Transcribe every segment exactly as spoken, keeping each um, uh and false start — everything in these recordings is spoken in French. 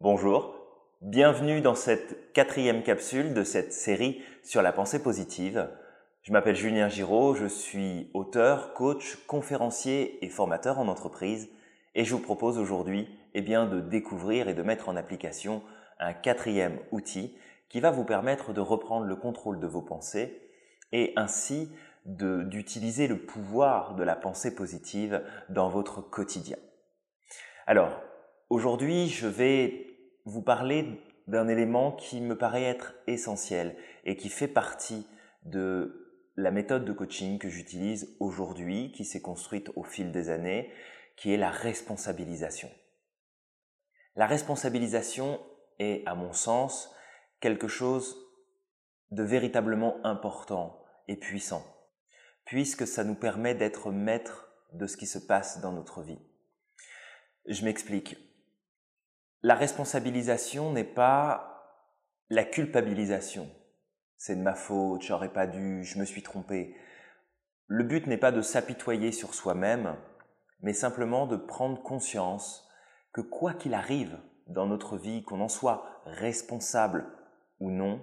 Bonjour, bienvenue dans cette quatrième capsule de cette série sur la pensée positive. Je m'appelle Julien Giraud, je suis auteur, coach, conférencier et formateur en entreprise et je vous propose aujourd'hui eh bien, de découvrir et de mettre en application un quatrième outil qui va vous permettre de reprendre le contrôle de vos pensées et ainsi d'utiliser le pouvoir de la pensée positive dans votre quotidien. Alors, aujourd'hui, je vais vous parler d'un élément qui me paraît être essentiel et qui fait partie de la méthode de coaching que j'utilise aujourd'hui, qui s'est construite au fil des années, qui est la responsabilisation. La responsabilisation est, à mon sens, quelque chose de véritablement important et puissant, puisque ça nous permet d'être maître de ce qui se passe dans notre vie. Je m'explique. La responsabilisation n'est pas la culpabilisation. C'est de ma faute, j'aurais pas dû, je me suis trompé. Le but n'est pas de s'apitoyer sur soi-même, mais simplement de prendre conscience que quoi qu'il arrive dans notre vie, qu'on en soit responsable ou non,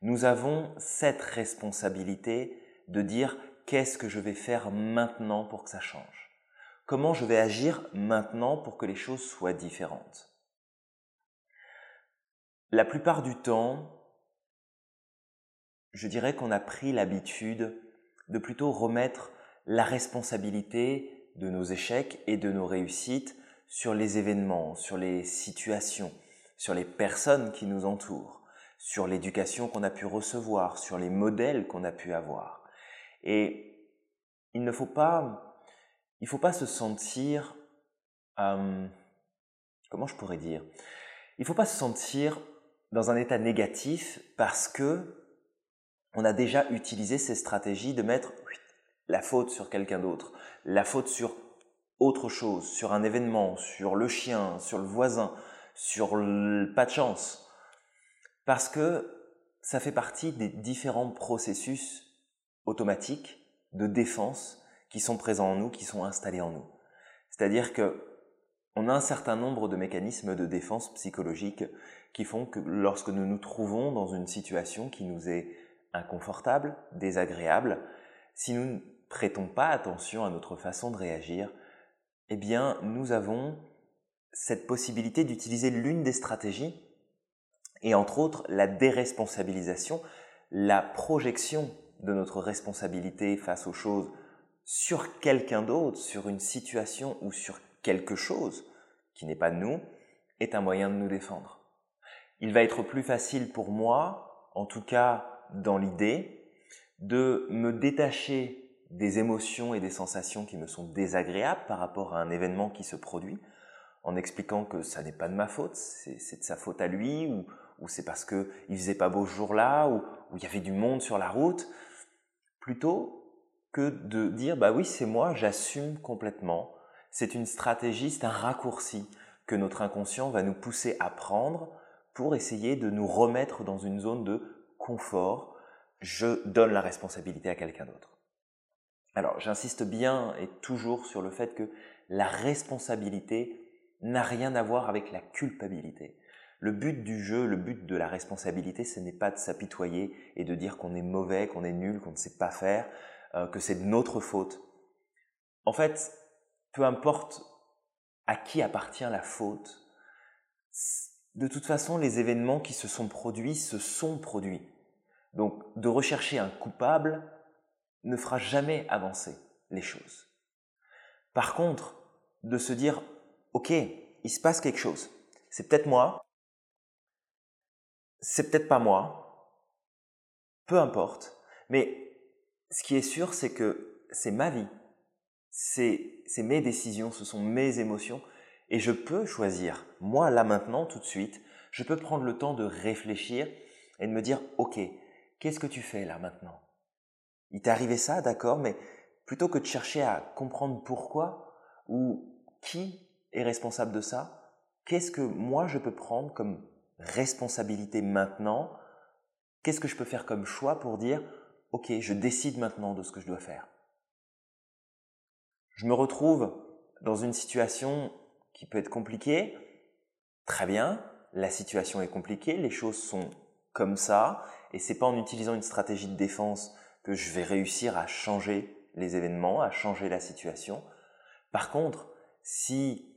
nous avons cette responsabilité de dire « qu'est-ce que je vais faire maintenant pour que ça change ? Comment je vais agir maintenant pour que les choses soient différentes ?» La plupart du temps, je dirais qu'on a pris l'habitude de plutôt remettre la responsabilité de nos échecs et de nos réussites sur les événements, sur les situations, sur les personnes qui nous entourent, sur l'éducation qu'on a pu recevoir, sur les modèles qu'on a pu avoir. Et il ne faut pas, il faut pas se sentir, euh, comment je pourrais dire, il ne faut pas se sentir dans un état négatif parce que on a déjà utilisé ces stratégies de mettre la faute sur quelqu'un d'autre, la faute sur autre chose, sur un événement, sur le chien, sur le voisin, sur le pas de chance. Parce que ça fait partie des différents processus automatiques de défense qui sont présents en nous, qui sont installés en nous. C'est-à-dire que on a un certain nombre de mécanismes de défense psychologique qui font que lorsque nous nous trouvons dans une situation qui nous est inconfortable, désagréable, si nous ne prêtons pas attention à notre façon de réagir, eh bien, nous avons cette possibilité d'utiliser l'une des stratégies et entre autres la déresponsabilisation, la projection de notre responsabilité face aux choses sur quelqu'un d'autre, sur une situation ou sur quelque chose qui n'est pas nous, est un moyen de nous défendre. Il va être plus facile pour moi, en tout cas dans l'idée, de me détacher des émotions et des sensations qui me sont désagréables par rapport à un événement qui se produit, en expliquant que ça n'est pas de ma faute, c'est, c'est de sa faute à lui, ou, ou c'est parce qu'il ne faisait pas beau ce jour-là, ou, ou il y avait du monde sur la route, plutôt que de dire « bah oui, c'est moi, j'assume complètement ». C'est une stratégie, c'est un raccourci que notre inconscient va nous pousser à prendre pour essayer de nous remettre dans une zone de confort. Je donne la responsabilité à quelqu'un d'autre. Alors, j'insiste bien et toujours sur le fait que la responsabilité n'a rien à voir avec la culpabilité. Le but du jeu, le but de la responsabilité, ce n'est pas de s'apitoyer et de dire qu'on est mauvais, qu'on est nul, qu'on ne sait pas faire, euh, que c'est de notre faute. En fait, peu importe à qui appartient la faute, de toute façon, les événements qui se sont produits se sont produits. Donc, de rechercher un coupable ne fera jamais avancer les choses. Par contre, de se dire « ok, il se passe quelque chose, c'est peut-être moi, c'est peut-être pas moi, peu importe, mais ce qui est sûr, c'est que c'est ma vie, c'est, c'est mes décisions, ce sont mes émotions et je peux choisir, moi là maintenant, tout de suite, je peux prendre le temps de réfléchir et de me dire « ok, qu'est-ce que tu fais là maintenant ? Il t'est arrivé ça, d'accord, mais plutôt que de chercher à comprendre pourquoi ou qui est responsable de ça, qu'est-ce que moi je peux prendre comme responsabilité maintenant ? Qu'est-ce que je peux faire comme choix pour dire « ok, je décide maintenant de ce que je dois faire ». Je me retrouve dans une situation qui peut être compliquée, très bien, la situation est compliquée, les choses sont comme ça, et c'est pas en utilisant une stratégie de défense que je vais réussir à changer les événements, à changer la situation. Par contre, si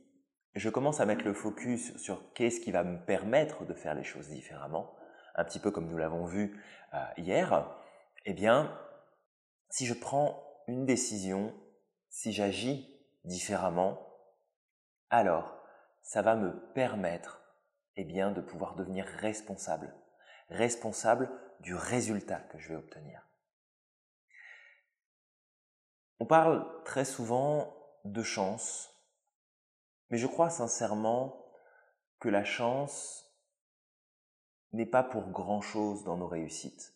je commence à mettre le focus sur qu'est-ce qui va me permettre de faire les choses différemment, un petit peu comme nous l'avons vu euh, hier, eh bien, si je prends une décision, si j'agis différemment, alors ça va me permettre eh bien, de pouvoir devenir responsable, responsable du résultat que je vais obtenir. On parle très souvent de chance, mais je crois sincèrement que la chance n'est pas pour grand-chose dans nos réussites.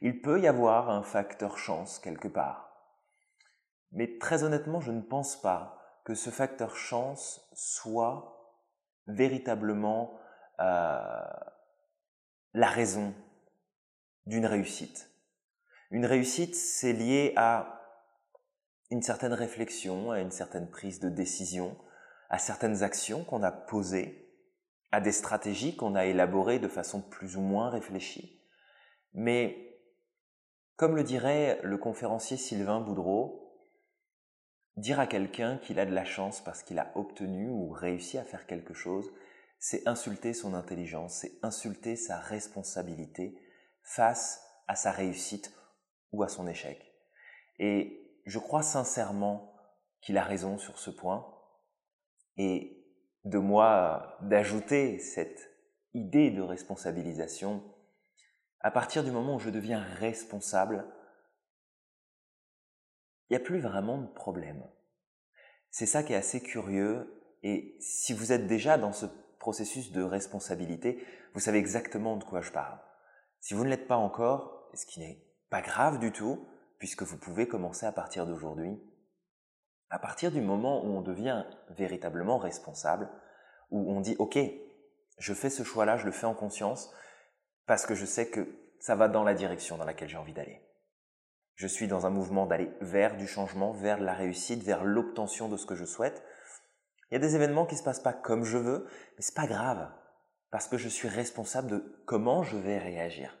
Il peut y avoir un facteur chance quelque part, mais très honnêtement, je ne pense pas que ce facteur chance soit véritablement euh, la raison d'une réussite. Une réussite, c'est lié à une certaine réflexion, à une certaine prise de décision, à certaines actions qu'on a posées, à des stratégies qu'on a élaborées de façon plus ou moins réfléchie. Mais, comme le dirait le conférencier Sylvain Boudreau, dire à quelqu'un qu'il a de la chance parce qu'il a obtenu ou réussi à faire quelque chose, c'est insulter son intelligence, c'est insulter sa responsabilité face à sa réussite ou à son échec. Et je crois sincèrement qu'il a raison sur ce point, et de moi d'ajouter cette idée de responsabilisation. À partir du moment où je deviens responsable, il n'y a plus vraiment de problème. C'est ça qui est assez curieux, et si vous êtes déjà dans ce processus de responsabilité, vous savez exactement de quoi je parle. Si vous ne l'êtes pas encore, ce qui n'est pas grave du tout, puisque vous pouvez commencer à partir d'aujourd'hui, à partir du moment où on devient véritablement responsable, où on dit « Ok, je fais ce choix-là, je le fais en conscience parce que je sais que ça va dans la direction dans laquelle j'ai envie d'aller. Je suis dans un mouvement d'aller vers du changement, vers la réussite, vers l'obtention de ce que je souhaite. Il y a des événements qui ne se passent pas comme je veux, mais ce n'est pas grave parce que je suis responsable de comment je vais réagir. »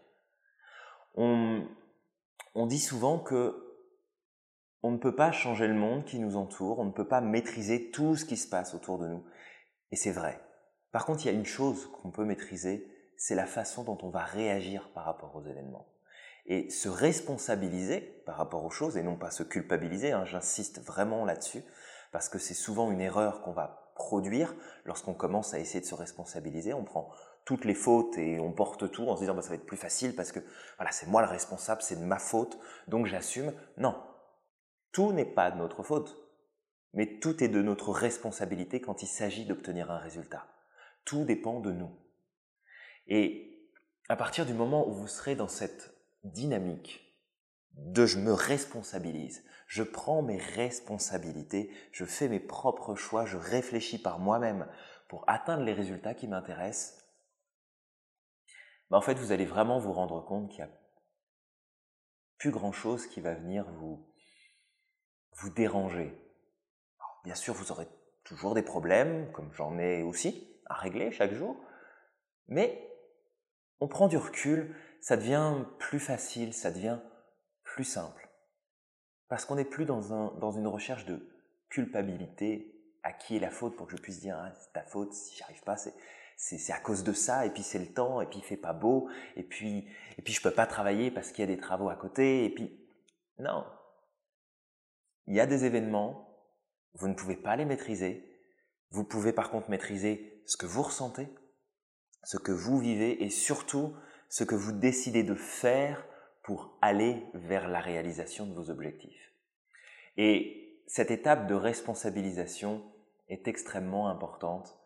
On... On dit souvent que on ne peut pas changer le monde qui nous entoure, on ne peut pas maîtriser tout ce qui se passe autour de nous. Et c'est vrai. Par contre, il y a une chose qu'on peut maîtriser, c'est la façon dont on va réagir par rapport aux événements. Et se responsabiliser par rapport aux choses, et non pas se culpabiliser, hein, j'insiste vraiment là-dessus, parce que c'est souvent une erreur qu'on va produire lorsqu'on commence à essayer de se responsabiliser. On prend toutes les fautes et on porte tout en se disant bah, ça va être plus facile parce que voilà, c'est moi le responsable, c'est de ma faute, donc j'assume. Non, tout n'est pas de notre faute, mais tout est de notre responsabilité quand il s'agit d'obtenir un résultat. Tout dépend de nous. Et à partir du moment où vous serez dans cette dynamique de je me responsabilise, je prends mes responsabilités, je fais mes propres choix, je réfléchis par moi-même pour atteindre les résultats qui m'intéressent, ben en fait, vous allez vraiment vous rendre compte qu'il n'y a plus grand-chose qui va venir vous, vous déranger. Alors, bien sûr, vous aurez toujours des problèmes, comme j'en ai aussi, à régler chaque jour, mais on prend du recul, ça devient plus facile, ça devient plus simple. Parce qu'on n'est plus dans, un, dans une recherche de culpabilité, à qui est la faute pour que je puisse dire ah, « c'est ta faute, si j'y arrive pas, c'est… » C'est, c'est à cause de ça, et puis c'est le temps, et puis il fait pas beau, et puis, et puis je peux pas travailler parce qu'il y a des travaux à côté, et puis... Non. Il y a des événements, vous ne pouvez pas les maîtriser, vous pouvez par contre maîtriser ce que vous ressentez, ce que vous vivez, et surtout ce que vous décidez de faire pour aller vers la réalisation de vos objectifs. Et cette étape de responsabilisation est extrêmement importante,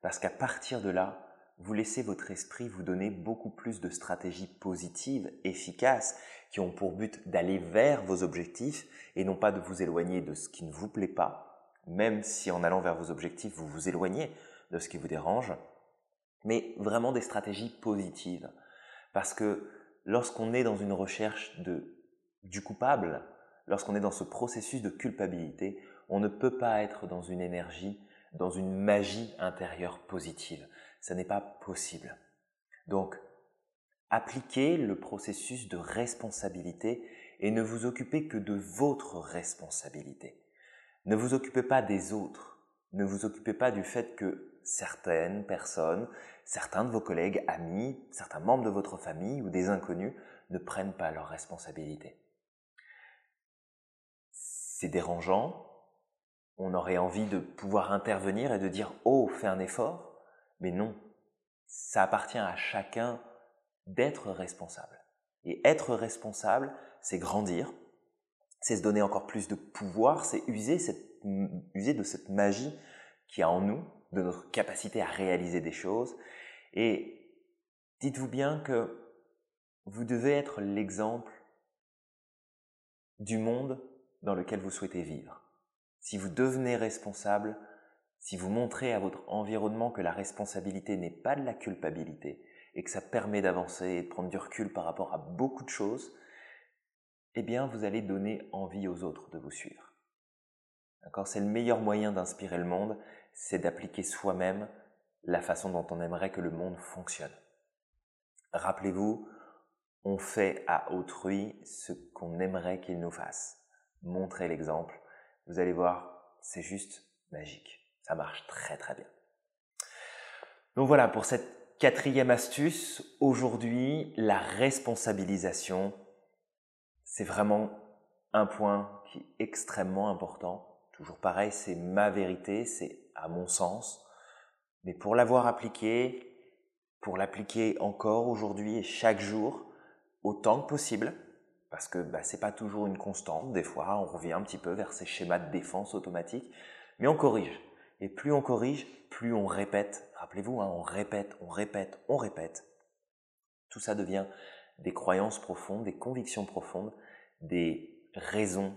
parce qu'à partir de là, vous laissez votre esprit vous donner beaucoup plus de stratégies positives, efficaces, qui ont pour but d'aller vers vos objectifs et non pas de vous éloigner de ce qui ne vous plaît pas, même si en allant vers vos objectifs, vous vous éloignez de ce qui vous dérange, mais vraiment des stratégies positives. Parce que lorsqu'on est dans une recherche de, du coupable, lorsqu'on est dans ce processus de culpabilité, on ne peut pas être dans une énergie dans une magie intérieure positive. Ça n'est pas possible. Donc, appliquez le processus de responsabilité et ne vous occupez que de votre responsabilité. Ne vous occupez pas des autres. Ne vous occupez pas du fait que certaines personnes, certains de vos collègues, amis, certains membres de votre famille ou des inconnus ne prennent pas leurs responsabilités. C'est dérangeant, on aurait envie de pouvoir intervenir et de dire « Oh, fais un effort », mais non, ça appartient à chacun d'être responsable. Et être responsable, c'est grandir, c'est se donner encore plus de pouvoir, c'est user, cette, user de cette magie qu'il y a en nous, de notre capacité à réaliser des choses. Et dites-vous bien que vous devez être l'exemple du monde dans lequel vous souhaitez vivre. Si vous devenez responsable, si vous montrez à votre environnement que la responsabilité n'est pas de la culpabilité et que ça permet d'avancer et de prendre du recul par rapport à beaucoup de choses, eh bien vous allez donner envie aux autres de vous suivre. D'accord ? C'est le meilleur moyen d'inspirer le monde, c'est d'appliquer soi-même la façon dont on aimerait que le monde fonctionne. Rappelez-vous, on fait à autrui ce qu'on aimerait qu'il nous fasse. Montrez l'exemple, vous allez voir, c'est juste magique. Ça marche très très bien. Donc voilà pour cette quatrième astuce. Aujourd'hui, la responsabilisation, c'est vraiment un point qui est extrêmement important. Toujours pareil, c'est ma vérité, c'est à mon sens, mais pour l'avoir appliqué, pour l'appliquer encore aujourd'hui et chaque jour, autant que possible, parce que bah, c'est pas toujours une constante, des fois on revient un petit peu vers ces schémas de défense automatique, mais on corrige. Et plus on corrige, plus on répète, rappelez-vous, hein, on répète, on répète, on répète. Tout ça devient des croyances profondes, des convictions profondes, des raisons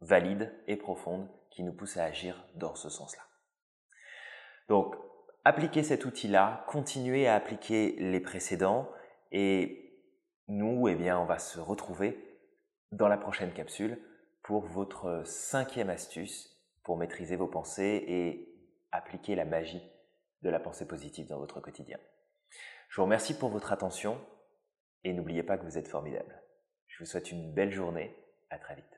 valides et profondes qui nous poussent à agir dans ce sens-là. Donc, appliquez cet outil-là, continuez à appliquer les précédents et nous, eh bien, on va se retrouver dans la prochaine capsule pour votre cinquième astuce pour maîtriser vos pensées et appliquer la magie de la pensée positive dans votre quotidien. Je vous remercie pour votre attention et n'oubliez pas que vous êtes formidable. Je vous souhaite une belle journée, à très vite.